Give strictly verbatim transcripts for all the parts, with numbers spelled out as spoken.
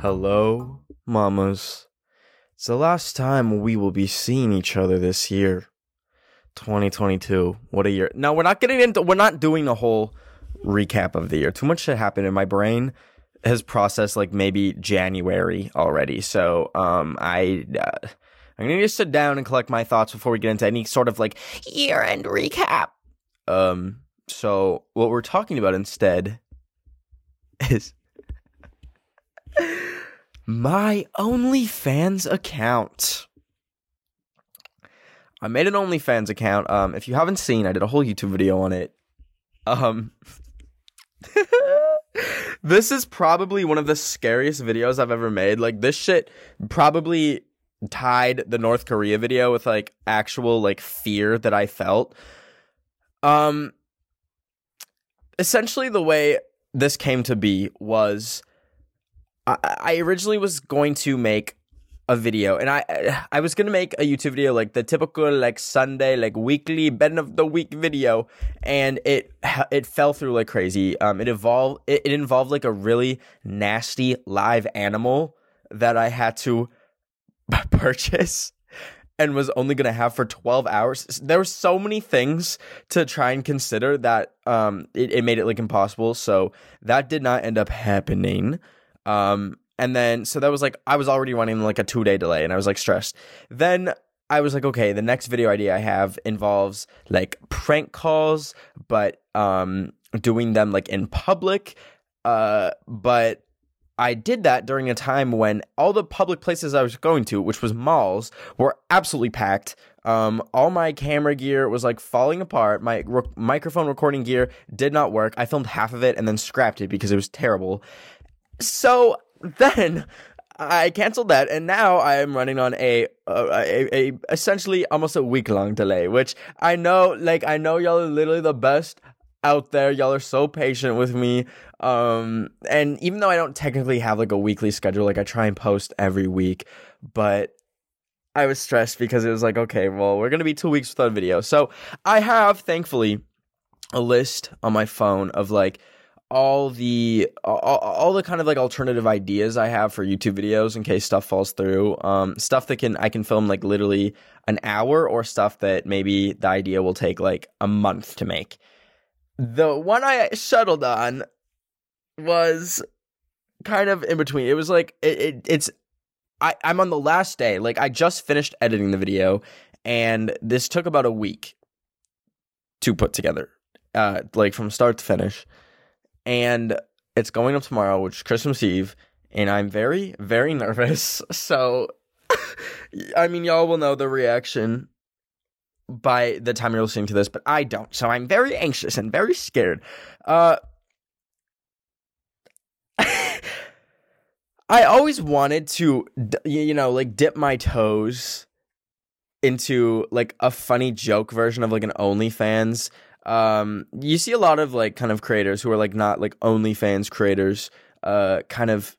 Hello, mamas. It's the last time we will be seeing each other this year. twenty twenty-two. What a year. No, we're not getting into, we're not doing the whole recap of the year. Too much shit happened and my brain has processed like maybe January already. So, um, I, uh, I'm going to just sit down and collect my thoughts before we get into any sort of like year-end recap. Um, so what we're talking about instead is my OnlyFans account. I made an OnlyFans account. Um, if you haven't seen, I did a whole YouTube video on it. Um, this is probably one of the scariest videos I've ever made. Like, this shit probably tied the North Korea video with like actual like fear that I felt. Um, essentially, the way this came to be was, I originally was going to make a video, and I I was going to make a YouTube video, like the typical, like Sunday, like weekly Ben of the Week video, and it it fell through like crazy. Um, it evolved. It, it involved like a really nasty live animal that I had to purchase and was only going to have for twelve hours. There were so many things to try and consider that um it, it made it like impossible. So that did not end up happening. Um, and then, so that was like, I was already running like a two day delay and I was like stressed. Then I was like, okay, the next video idea I have involves like prank calls, but, um, doing them like in public. Uh, but I did that during a time when all the public places I was going to, which was malls, were absolutely packed. Um, all my camera gear was like falling apart. My re- microphone recording gear did not work. I filmed half of it and then scrapped it because it was terrible. So then I canceled that, and now I'm running on a, a, a, a essentially almost a week-long delay, which I know, like, I know y'all are literally the best out there. Y'all are so patient with me. Um, and even though I don't technically have, like, a weekly schedule, like, I try and post every week, but I was stressed because it was like, okay, well, we're going to be two weeks without a video. So I have, thankfully, a list on my phone of, like, all the all, all the kind of like alternative ideas I have for YouTube videos in case stuff falls through, um stuff that can I can film like literally an hour, or stuff that maybe the idea will take like a month to make. The one I settled on was kind of in between. It was like it, it it's I I'm on the last day, like I just finished editing the video, and this took about a week to put together, uh like from start to finish. And it's going up tomorrow, which is Christmas Eve, and I'm very, very nervous. So, I mean, y'all will know the reaction by the time you're listening to this, but I don't. So I'm very anxious and very scared. Uh, I always wanted to, you know, like dip my toes into like a funny joke version of like an OnlyFans. Um, you see a lot of like kind of creators who are like not like OnlyFans creators, uh, kind of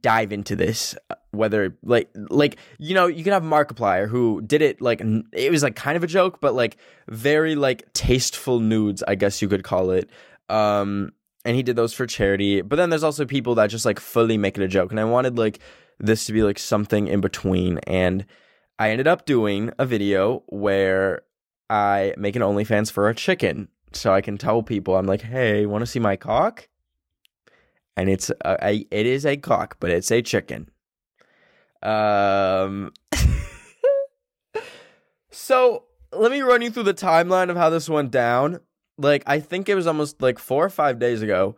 dive into this, whether like, like, you know, you can have Markiplier, who did it like, it was like kind of a joke, but like very like tasteful nudes, I guess you could call it. Um, and he did those for charity, but then there's also people that just like fully make it a joke. And I wanted like this to be like something in between. And I ended up doing a video where I make an OnlyFans for a chicken, so I can tell people, I'm like, hey, want to see my cock? And it's a, I, it is a cock, but it's a chicken. Um, so let me run you through the timeline of how this went down. Like, I think it was almost like four or five days ago,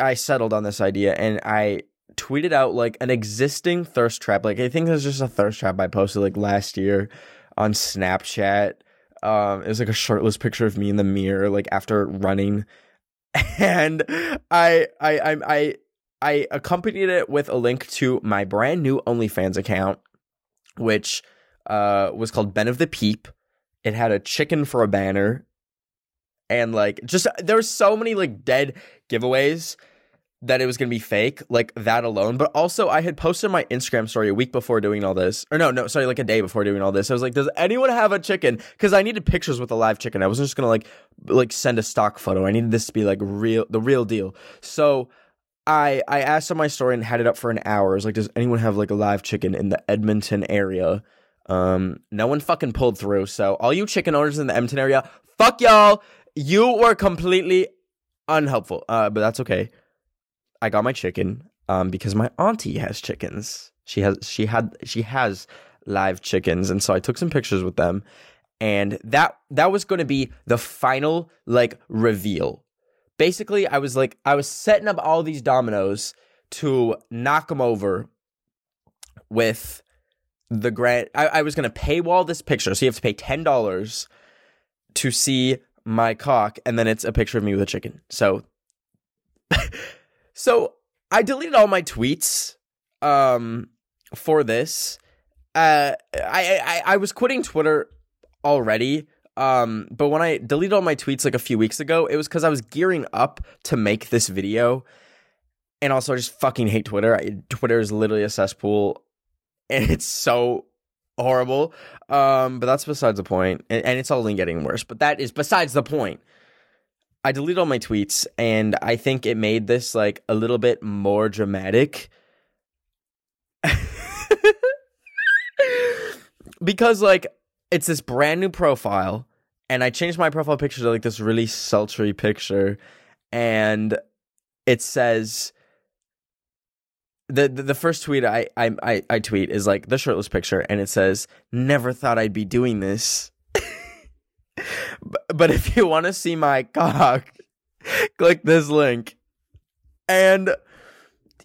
I settled on this idea, and I tweeted out like an existing thirst trap. Like, I think there's just a thirst trap I posted like last year on Snapchat. Um, it was like a shirtless picture of me in the mirror, like after running, and I, I, I, I, I accompanied it with a link to my brand new OnlyFans account, which uh was called Ben of the Peep. It had a chicken for a banner, and like just there were so many like dead giveaways that it was going to be fake, like that alone. But also I had posted my Instagram story a week before doing all this. Or no, no, sorry, like a day before doing all this. I was like, does anyone have a chicken? Because I needed pictures with a live chicken. I wasn't just going to like like send a stock photo. I needed this to be like real, the real deal. So I I asked on my story and had it up for an hour. I was like, does anyone have like a live chicken in the Edmonton area? Um, no one fucking pulled through. So all you chicken owners in the Edmonton area, fuck y'all. You were completely unhelpful. Uh, but that's okay. I got my chicken um, because my auntie has chickens. She has she had she has live chickens, and so I took some pictures with them, and that that was going to be the final like reveal. Basically, I was like I was setting up all these dominoes to knock them over with the grand. I, I was going to paywall this picture, so you have to pay ten dollars to see my cock, and then it's a picture of me with a chicken. So. So I deleted all my tweets um, for this. Uh, I, I I was quitting Twitter already, um, but when I deleted all my tweets like a few weeks ago, it was because I was gearing up to make this video, and also I just fucking hate Twitter. I, Twitter is literally a cesspool, and it's so horrible, um, but that's besides the point, and, and it's only getting worse, but that is besides the point. I deleted all my tweets, and I think it made this, like, a little bit more dramatic. Because, like, it's this brand new profile, and I changed my profile picture to, like, this really sultry picture, and it says... The, the the first tweet I, I, I, I tweet is, like, the shirtless picture, and it says, "Never thought I'd be doing this." But if you want to see my cock, click this link. And,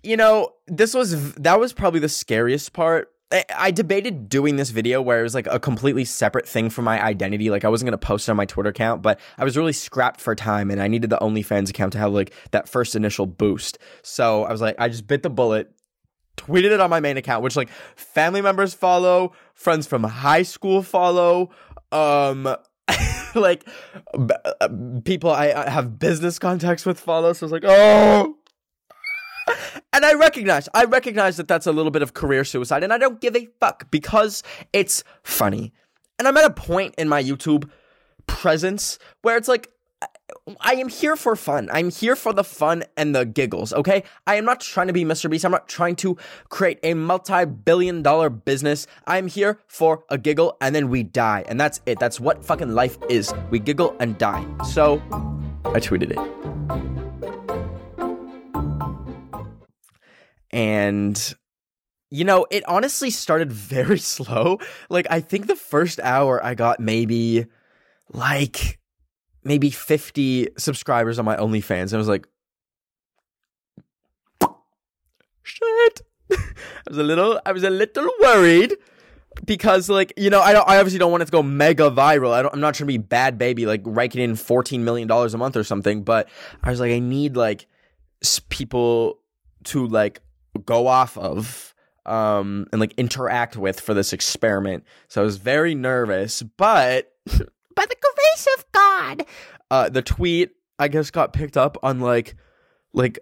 you know, this was that was probably the scariest part. I, I debated doing this video where it was like a completely separate thing from my identity. Like I wasn't going to post it on my Twitter account, but I was really scrapped for time and I needed the OnlyFans account to have like that first initial boost. So I was like, I just bit the bullet, tweeted it on my main account, which like family members follow, friends from high school follow, um... like b- people I, I have business contacts with follow, so it's like, oh, and I recognize, I recognize that that's a little bit of career suicide, and I don't give a fuck because it's funny, and I'm at a point in my YouTube presence where it's like, I am here for fun. I'm here for the fun and the giggles, okay? I am not trying to be Mister Beast. I'm not trying to create a multi-billion dollar business. I'm here for a giggle, and then we die. And that's it. That's what fucking life is. We giggle and die. So, I tweeted it. And... you know, it honestly started very slow. Like, I think the first hour I got maybe, like... maybe fifty subscribers on my OnlyFans. And I was like, shit. I was a little, I was a little worried because like, you know, I don't, I obviously don't want it to go mega viral. I don't, I'm not trying to be bad baby, like raking in fourteen million dollars a month or something. But I was like, I need like people to like go off of um, and like interact with for this experiment. So I was very nervous, but... by the grace of God. Uh, the tweet, I guess, got picked up on, like, like,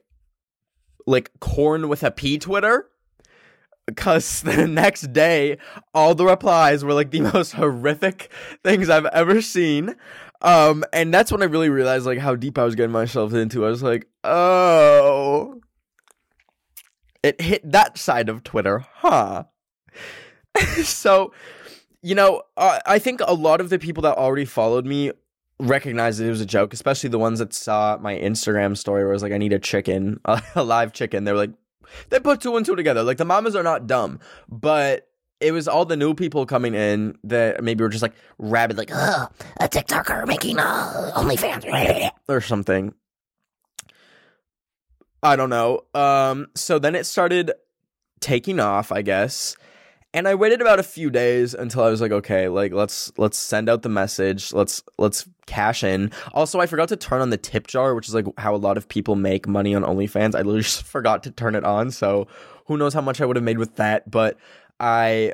like, corn with a P Twitter. Because the next day, all the replies were, like, the most horrific things I've ever seen. Um, and that's when I really realized, like, how deep I was getting myself into. I was like, oh. It hit that side of Twitter, huh? So... you know, uh, I think a lot of the people that already followed me recognized that it was a joke, especially the ones that saw my Instagram story where I was like, I need a chicken, a live chicken. They were like, they put two and two together. Like, the mamas are not dumb. But it was all the new people coming in that maybe were just like rabid, like, oh, a TikToker making uh, OnlyFans or something. I don't know. Um, so then it started taking off, I guess. And I waited about a few days until I was like, okay, like let's let's send out the message. Let's let's cash in. Also, I forgot to turn on the tip jar, which is like how a lot of people make money on OnlyFans. I literally just forgot to turn it on, so who knows how much I would have made with that. But I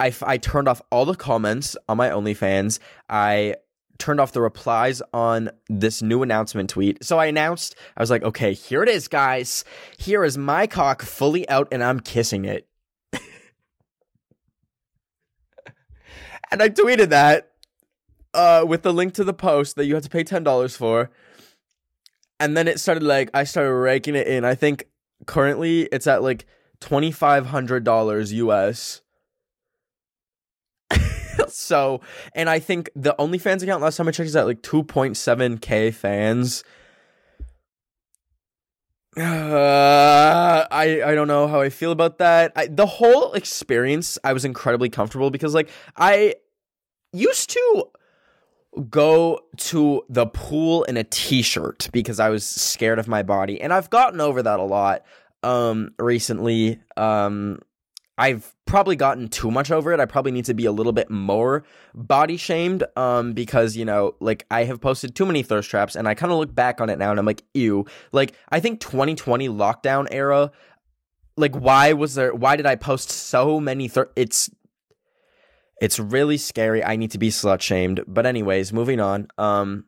I, I turned off all the comments on my OnlyFans. I turned off the replies on this new announcement tweet. So I announced, I was like, okay, here it is, guys. Here is my cock fully out and I'm kissing it. And I tweeted that uh, with the link to the post that you had to pay ten dollars for. And then it started like, I started raking it in. I think currently it's at like twenty-five hundred dollars U S. So, and I think the OnlyFans account last time I checked is at like two point seven K fans. Uh, I, I don't know how I feel about that. I, the whole experience, I was incredibly comfortable because like I used to go to the pool in a t-shirt because I was scared of my body. And I've gotten over that a lot um, recently. Um, I've probably gotten too much over it. I probably need to be a little bit more body shamed um, because, you know, like I have posted too many thirst traps and I kind of look back on it now and I'm like, ew. Like I think twenty twenty lockdown era, like why was there, why did I post so many thirst? It's, it's really scary. I need to be slut shamed. But anyways, moving on. Um,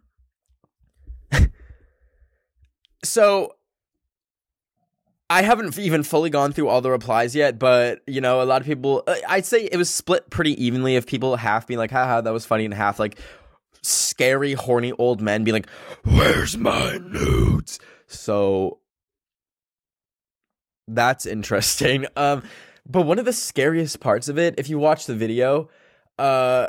so... I haven't even fully gone through all the replies yet, but, you know, a lot of people... I'd say it was split pretty evenly of people half being like, haha, that was funny, and half, like, scary, horny old men being like, where's my nudes? So, that's interesting. Um, but one of the scariest parts of it, if you watch the video, uh...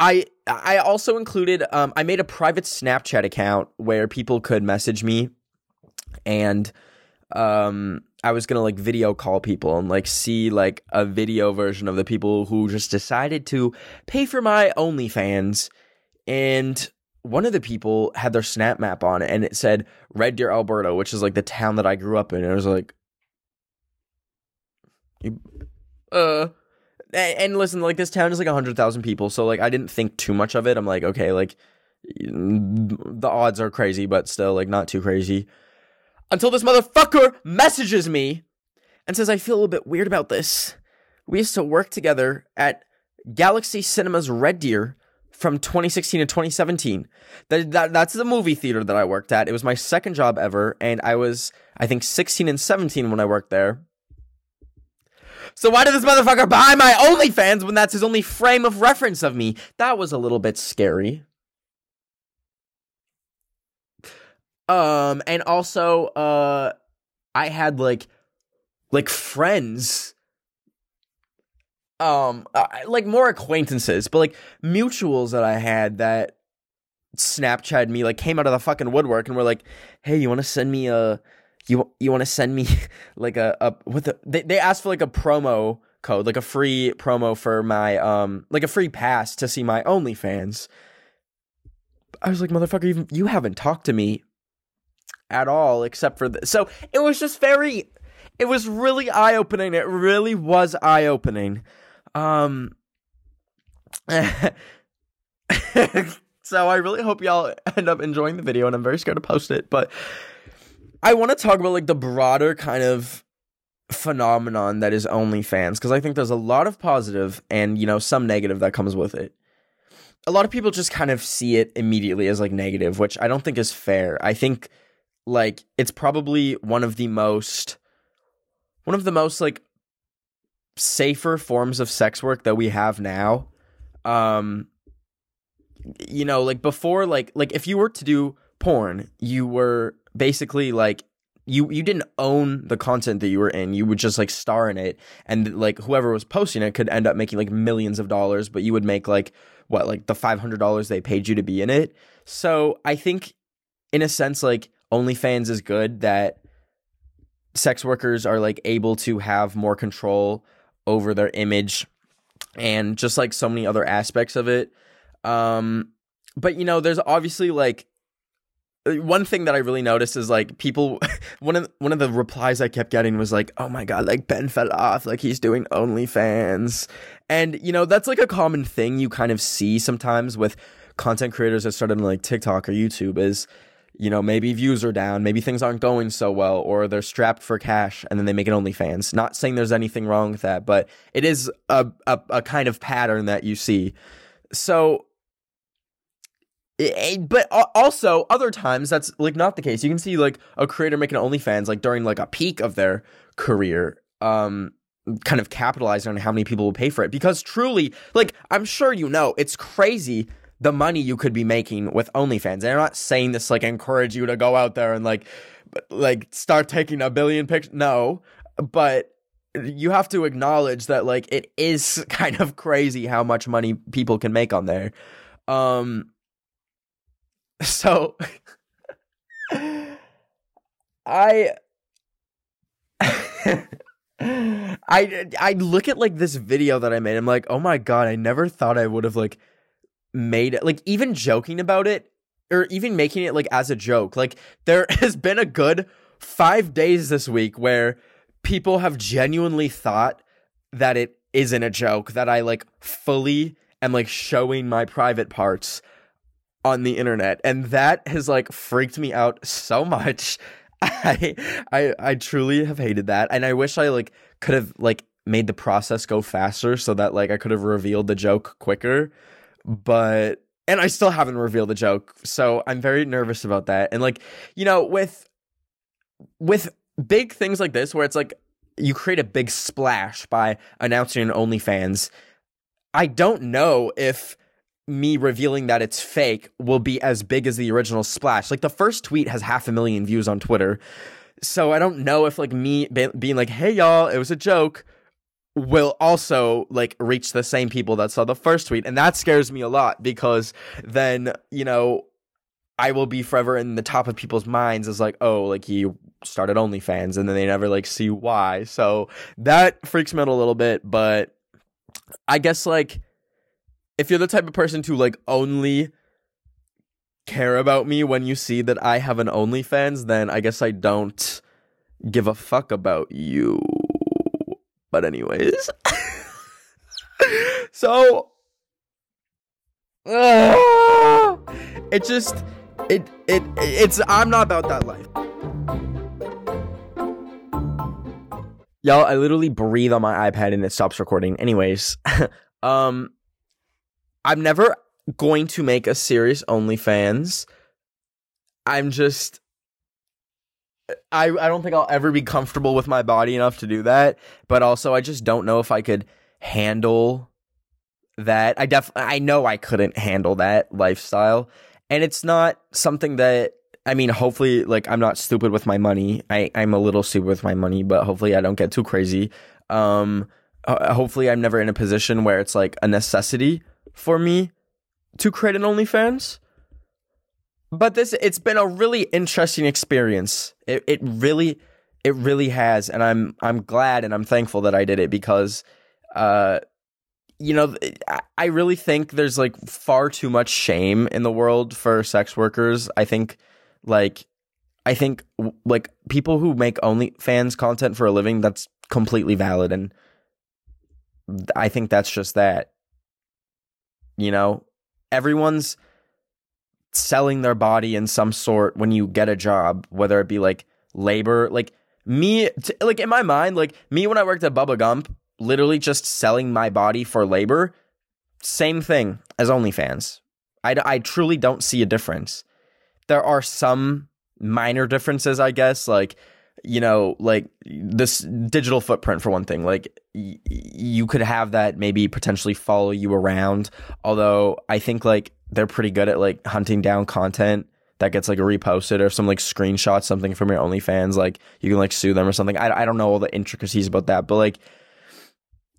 I I also included... Um, I made a private Snapchat account where people could message me. And um, I was going to, like, video call people and, like, see, like, a video version of the people who just decided to pay for my OnlyFans. And one of the people had their snap map on it, and it said Red Deer, Alberta, which is, like, the town that I grew up in. And I was like, uh, and listen, like, this town is, like, one hundred thousand people. So, like, I didn't think too much of it. I'm like, okay, like, the odds are crazy, but still, like, not too crazy. Until this motherfucker messages me and says, I feel a little bit weird about this. We used to work together at Galaxy Cinemas Red Deer from twenty sixteen to twenty seventeen. That, that That's the movie theater that I worked at. It was my second job ever, and I was, I think, sixteen and seventeen when I worked there. So why did this motherfucker buy my OnlyFans when that's his only frame of reference of me? That was a little bit scary. Um, and also, uh, I had, like, like, friends, um, I, like, more acquaintances, but, like, mutuals that I had that Snapchat me, like, came out of the fucking woodwork and were like, hey, you want to send me a, you, you want to send me, like, a, a, what the, they, they asked for, like, a promo code, like, a free promo for my, um, like, a free pass to see my OnlyFans. I was like, motherfucker, you, you haven't talked to me at all, except for the, so it was just very, it was really eye-opening. It really was eye-opening. Um, so I really hope y'all end up enjoying the video, and I'm very scared to post it, but I want to talk about, like, the broader kind of phenomenon that is OnlyFans, because I think there's a lot of positive and, you know, some negative that comes with it. A lot of people just kind of see it immediately as, like, negative, which I don't think is fair. I think, like, it's probably one of the most, one of the most, like, safer forms of sex work that we have now. Um, you know, like, before, like, like, if you were to do porn, you were basically, like, you, you didn't own the content that you were in. You would just, like, star in it, and, like, whoever was posting it could end up making, like, millions of dollars, but you would make, like, what, like, the five hundred dollars they paid you to be in it. So I think, in a sense, like, OnlyFans is good that sex workers are, like, able to have more control over their image and just, like, so many other aspects of it. Um, but, you know, there's obviously, like, one thing that I really noticed is, like, people, one of, one of the replies I kept getting was, like, oh, my God, like, Ben fell off, like, he's doing OnlyFans. And, you know, that's, like, a common thing you kind of see sometimes with content creators that started on, like, TikTok or YouTube is, you know, maybe views are down, maybe things aren't going so well, or they're strapped for cash and then they make an OnlyFans. Not saying there's anything wrong with that, but it is a, a, a kind of pattern that you see. So But also, other times, that's, like, not the case. You can see, like, a creator making OnlyFans, like, during, like, a peak of their career, um, kind of capitalizing on how many people will pay for it. Because truly, like, I'm sure you know, it's crazy the money you could be making with OnlyFans. And I'm not saying this, like, encourage you to go out there and, like, like start taking a billion pictures. No. But you have to acknowledge that, like, it is kind of crazy how much money people can make on there. Um... So, I, I, I look at, like, this video that I made. I'm like, oh my God, I never thought I would have, like, made it. Like, even joking about it, or even making it, like, as a joke. Like, there has been a good five days this week where people have genuinely thought that it isn't a joke, that I, like, fully am, like, showing my private parts on the internet, and that has, like, freaked me out so much. I, I, I truly have hated that, and I wish I, like, could have, like, made the process go faster so that, like, I could have revealed the joke quicker. But, and I still haven't revealed the joke, so I'm very nervous about that. And, like, you know, with, with big things like this, where it's like you create a big splash by announcing OnlyFans, I don't know if me revealing that it's fake will be as big as the original splash. Like, the first tweet has half a million views on Twitter, so I don't know if, like, me be- being like, hey y'all, it was a joke, will also, like, reach the same people that saw the first tweet. And that scares me a lot, because then, you know, I will be forever in the top of people's minds as, like, oh, like, he started OnlyFans, and then they never, like, see why. So that freaks me out a little bit. But I guess, like, if you're the type of person to, like, only care about me when you see that I have an OnlyFans, then I guess I don't give a fuck about you. But anyways. So, uh, it just, it, it, it's, I'm not about that life. Y'all, I literally breathe on my iPad and it stops recording. Anyways, um... I'm never going to make a serious OnlyFans. I'm just, I I don't think I'll ever be comfortable with my body enough to do that. But also, I just don't know if I could handle that. I def I know I couldn't handle that lifestyle, and it's not something that, I mean, hopefully, like, I'm not stupid with my money. I I'm a little stupid with my money, but hopefully I don't get too crazy. Um, hopefully I'm never in a position where it's, like, a necessity for me to create an OnlyFans. But this, it's been a really interesting experience. It it really, it really has. And I'm I'm glad and I'm thankful that I did it, because, uh, you know, I really think there's, like, far too much shame in the world for sex workers. I think, like, I think, like, people who make OnlyFans content for a living, that's completely valid. And I think that's just that. You know, everyone's selling their body in some sort when you get a job, whether it be, like, labor. Like, me, t- like, in my mind, like, me when I worked at Bubba Gump, literally just selling my body for labor, same thing as OnlyFans. I, d- I truly don't see a difference. There are some minor differences, I guess, like, you know, like, this digital footprint, for one thing. Like, y- you could have that maybe potentially follow you around, although I think, like, they're pretty good at, like, hunting down content that gets, like, reposted, or some, like, screenshot something from your OnlyFans, like, you can, like, sue them or something. I, I don't know all the intricacies about that, but, like,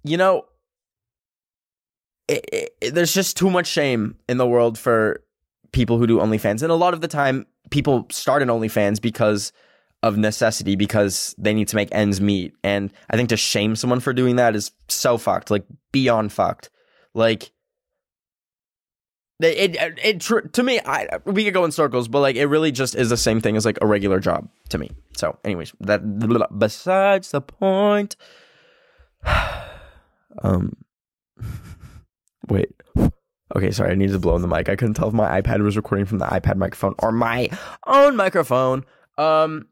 you know, it, it, it, there's just too much shame in the world for people who do OnlyFans, and a lot of the time people start an OnlyFans because of necessity, because they need to make ends meet. And I think to shame someone for doing that is so fucked, like, beyond fucked. Like, it, it, it to me, I, we could go in circles, but, like, it really just is the same thing as, like, a regular job to me. So anyways, that besides the point. um, wait. Okay, sorry, I needed to blow in the mic. I couldn't tell if my iPad was recording from the iPad microphone or my own microphone. Um,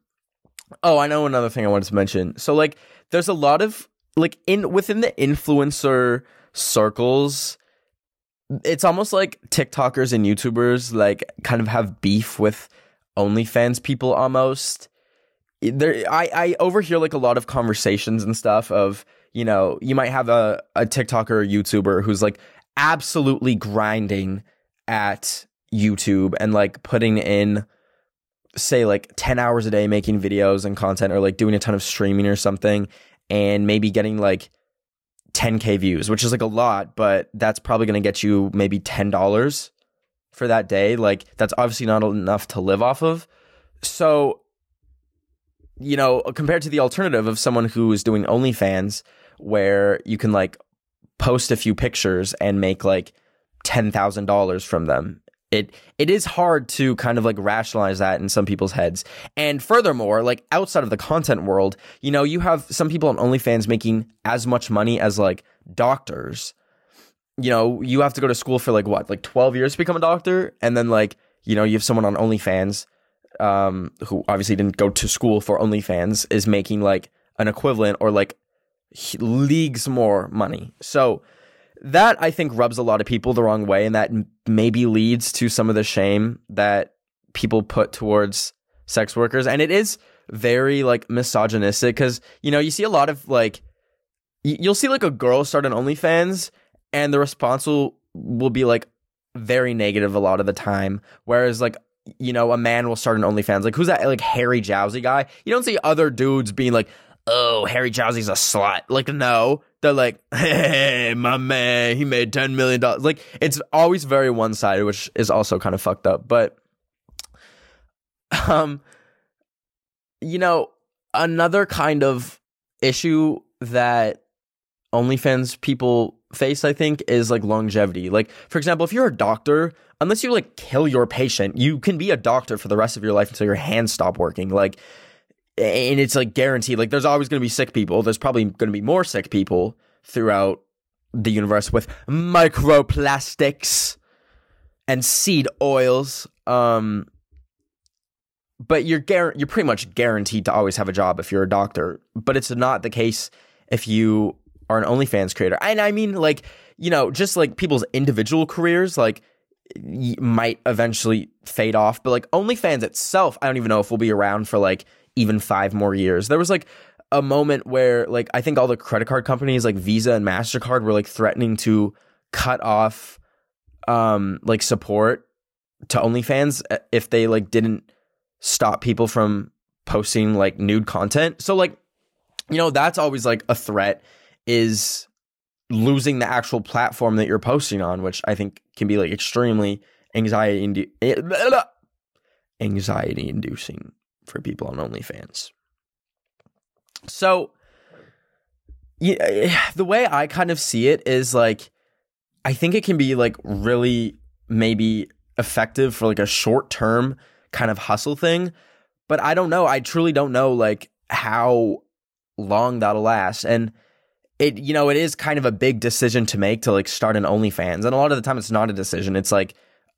Oh, I know another thing I wanted to mention. So, like, there's a lot of, like, in within the influencer circles, it's almost like TikTokers and YouTubers like kind of have beef with OnlyFans people almost. There, I, I overhear like a lot of conversations and stuff of, you know, you might have a, a TikToker or YouTuber who's like absolutely grinding at YouTube and like putting in, say, like ten hours a day making videos and content, or like doing a ton of streaming or something, and maybe getting like ten K views, which is like a lot, but that's probably going to get you maybe ten dollars for that day. Like, that's obviously not enough to live off of. So, you know, compared to the alternative of someone who is doing OnlyFans, where you can like post a few pictures and make like ten thousand dollars from them, it it is hard to kind of like rationalize that in some people's heads. And furthermore, like outside of the content world, you know, you have some people on OnlyFans making as much money as like doctors. You know, you have to go to school for like what, like twelve years to become a doctor, and then like, you know, you have someone on OnlyFans um, who obviously didn't go to school for OnlyFans is making like an equivalent or like leagues more money. So that, I think, rubs a lot of people the wrong way, and that maybe leads to some of the shame that people put towards sex workers. And it is very like misogynistic, because, you know, you see a lot of like, you'll see like a girl start on OnlyFans, and the response will, will be like very negative a lot of the time, whereas like, you know, a man will start an OnlyFans. Like, who's that? Like, Harry Jowsey guy. You don't see other dudes being like, oh, Harry Jowsey's a slut. Like, no. They're like, hey, my man, he made ten million dollars. Like, it's always very one-sided, which is also kind of fucked up. But, um, you know, another kind of issue that OnlyFans people face, I think, is like longevity. Like, for example, if you're a doctor, unless you like kill your patient, you can be a doctor for the rest of your life until your hands stop working. Like, and it's like guaranteed. Like, there's always going to be sick people. There's probably going to be more sick people throughout the universe with microplastics and seed oils. Um, but you're gar- you're pretty much guaranteed to always have a job if you're a doctor. But it's not the case if you are an OnlyFans creator. And I mean, like, you know, just like people's individual careers, like, might eventually fade off. But like OnlyFans itself, I don't even know if we'll be around for like even five more years. There was like a moment where like I think all the credit card companies like Visa and MasterCard were like threatening to cut off um, like support to OnlyFans if they like didn't stop people from posting like nude content. So like, you know, that's always like a threat, is losing the actual platform that you're posting on, which I think can be like extremely anxiety indu- anxiety inducing for people on OnlyFans. So yeah, the way I kind of see it is like, I think it can be like really maybe effective for like a short term kind of hustle thing, but I don't know. I truly don't know like how long that'll last. And it, you know, it is kind of a big decision to make to like start an OnlyFans. And a lot of the time it's not a decision. It's like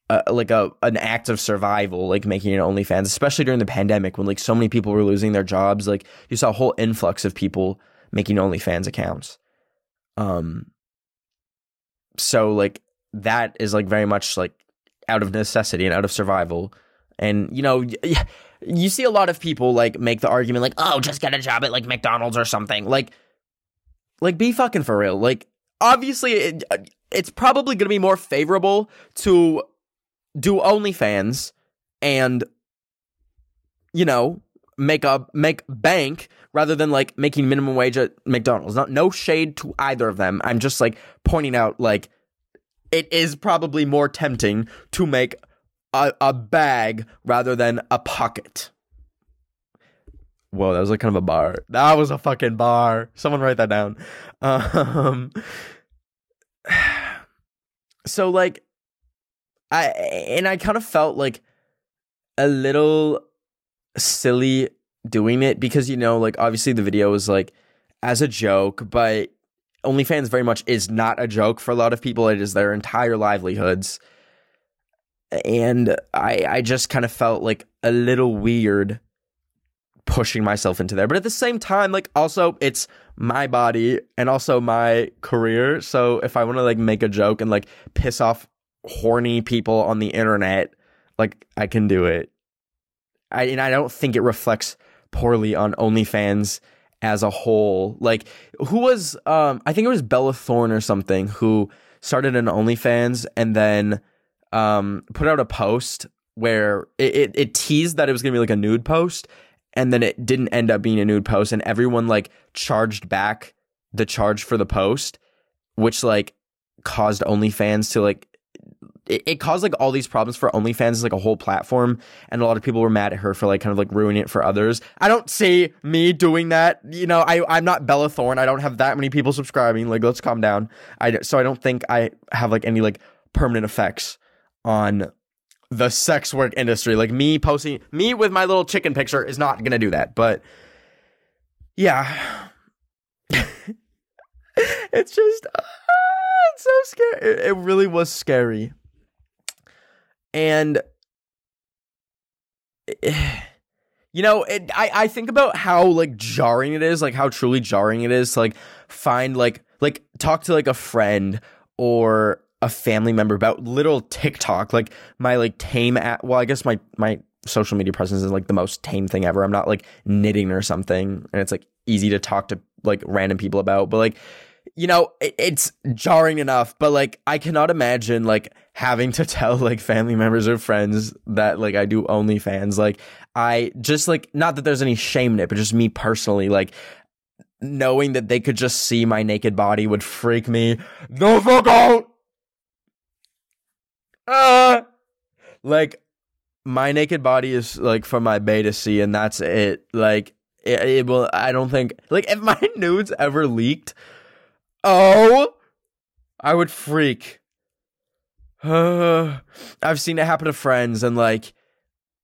Uh, like a an act of survival, like making an OnlyFans, especially during the pandemic when like so many people were losing their jobs. Like, you saw a whole influx of people making OnlyFans accounts. Um. So like that is like very much like out of necessity and out of survival. And, you know, you see a lot of people like make the argument like, oh, just get a job at like McDonald's or something. Like, like be fucking for real. Like, obviously it, it's probably going to be more favorable to do OnlyFans and, you know, make a make bank rather than like making minimum wage at McDonald's. Not no shade to either of them. I'm just like pointing out like it is probably more tempting to make a, a bag rather than a pocket. Whoa, that was like kind of a bar. That was a fucking bar. Someone write that down. Um, so like, I, and I kind of felt like a little silly doing it because, you know, like obviously the video was like as a joke, but OnlyFans very much is not a joke for a lot of people. It is their entire livelihoods. And I, I just kind of felt like a little weird pushing myself into there. But at the same time, like, also it's my body and also my career. So if I want to like make a joke and like piss off horny people on the internet, like I can do it. I, and I don't think it reflects poorly on OnlyFans as a whole. Like, who was, um, I think it was Bella Thorne or something, who started an OnlyFans and then um, put out a post where it, it, it teased that it was going to be like a nude post, and then it didn't end up being a nude post, and everyone like charged back the charge for the post, which like caused OnlyFans to like, it, it caused like all these problems for OnlyFans as like a whole platform, and a lot of people were mad at her for like kind of like ruining it for others. I don't see me doing that, you know. I, I'm not Bella Thorne. I don't have that many people subscribing. Like, let's calm down. I, so I don't think I have like any like permanent effects on the sex work industry. Like, me posting me with my little chicken picture is not gonna do that. But yeah, it's just uh, it's so scary. It, it really was scary, and it, you know, it, I I think about how like jarring it is, like how truly jarring it is to like find like like talk to like a friend or a family member about little TikTok, like my like tame at, well, I guess my my social media presence is like the most tame thing ever. I'm not like knitting or something, and it's like easy to talk to like random people about, but like, you know, it, it's jarring enough, but like I cannot imagine like having to tell like family members or friends that like I do OnlyFans. Like, I just like, not that there's any shame in it, but just me personally, like knowing that they could just see my naked body would freak me the fuck out. Uh, like, my naked body is like from my beta C, and that's it. Like, it, it will, I don't think, like, if my nudes ever leaked, oh, I would freak. Uh, I've seen it happen to friends, and like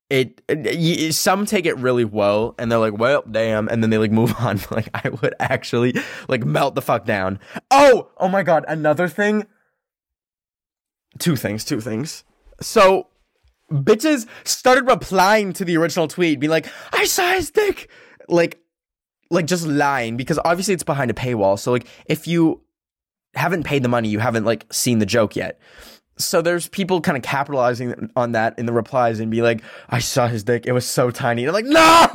it, it, it some take it really well, and they're like, well, damn, and then they like move on. Like, I would actually like melt the fuck down. Oh, oh my god, another thing. Two things, two things. So, bitches started replying to the original tweet, being like, I saw his dick! Like, like just lying, because obviously it's behind a paywall. So, like, if you haven't paid the money, you haven't, like, seen the joke yet. So there's people kind of capitalizing on that in the replies and be like, I saw his dick, it was so tiny. And I'm like, no!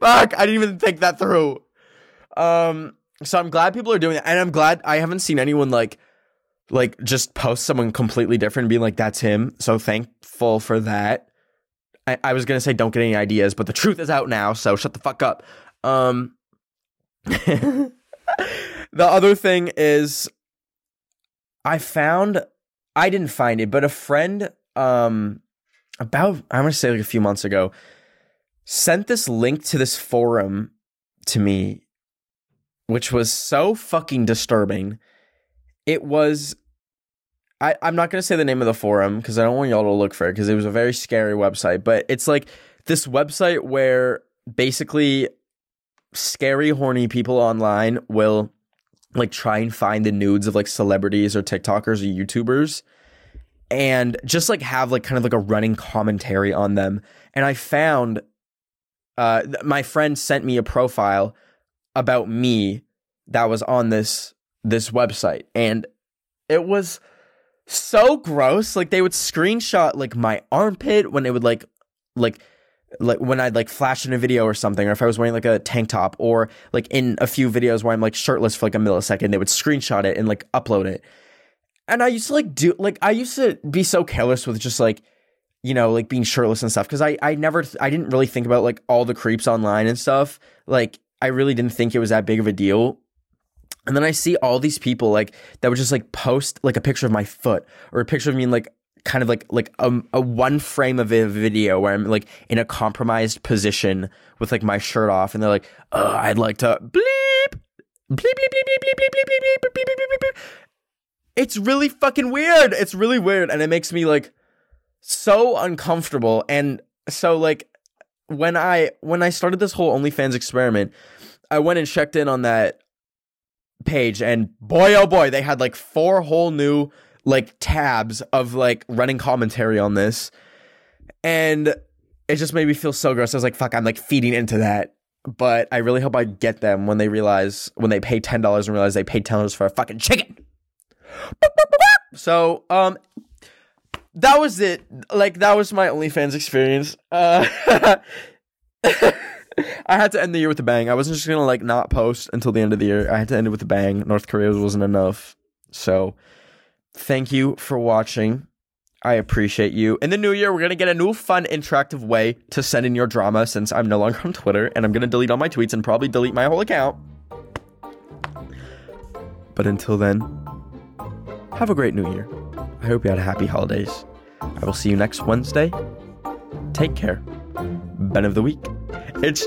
Fuck, I didn't even think that through. Um, so I'm glad people are doing that, and I'm glad I haven't seen anyone, like, like just post someone completely different and being like, that's him. So thankful for that. I, I was going to say don't get any ideas, but the truth is out now. So shut the fuck up. Um, the other thing is I found, I didn't find it, but a friend um, about, I'm going to say like a few months ago, sent this link to this forum to me, which was so fucking disturbing. It was, I, I'm not going to say the name of the forum because I don't want y'all to look for it, because it was a very scary website. But it's like this website where basically scary, horny people online will like try and find the nudes of like celebrities or TikTokers or YouTubers and just like have like kind of like a running commentary on them. And I found, uh, my friend sent me a profile about me that was on this this website, and it was so gross. Like, they would screenshot like my armpit when it would like like like when I'd like flash in a video or something, or if I was wearing like a tank top, or like in a few videos where I'm like shirtless for like a millisecond, they would screenshot it and like upload it. And I used to like do like I used to be so careless with just like, you know, like being shirtless and stuff, because I I never I didn't really think about like all the creeps online and stuff. Like, I really didn't think it was that big of a deal. And then I see all these people like that would just like post like a picture of my foot, or a picture of me in like kind of like like a, a one frame of a video where I'm like in a compromised position with like my shirt off, and they're like, oh, I'd like to bleep, bleep, bleep, bleep, bleep, bleep, bleep, bleep, bleep, bleep, bleep, bleep. It's really fucking weird. It's really weird. And it makes me like so uncomfortable. And so like when I when I started this whole OnlyFans experiment, I went and checked in on that page, and boy oh boy, they had like four whole new like tabs of like running commentary on this. And it just made me feel so gross. I was like, fuck, I'm like feeding into that. But I really hope I get them when they realize, when they pay ten dollars and realize they paid ten dollars for a fucking chicken. So, um, that was it. Like, that was my OnlyFans experience. Uh, I had to end the year with a bang. I wasn't just going to, like, not post until the end of the year. I had to end it with a bang. North Korea wasn't enough. So, thank you for watching. I appreciate you. In the new year, we're going to get a new fun, interactive way to send in your drama since I'm no longer on Twitter. And I'm going to delete all my tweets and probably delete my whole account. But until then, have a great new year. I hope you had a happy holidays. I will see you next Wednesday. Take care. Ben of the Week. It's...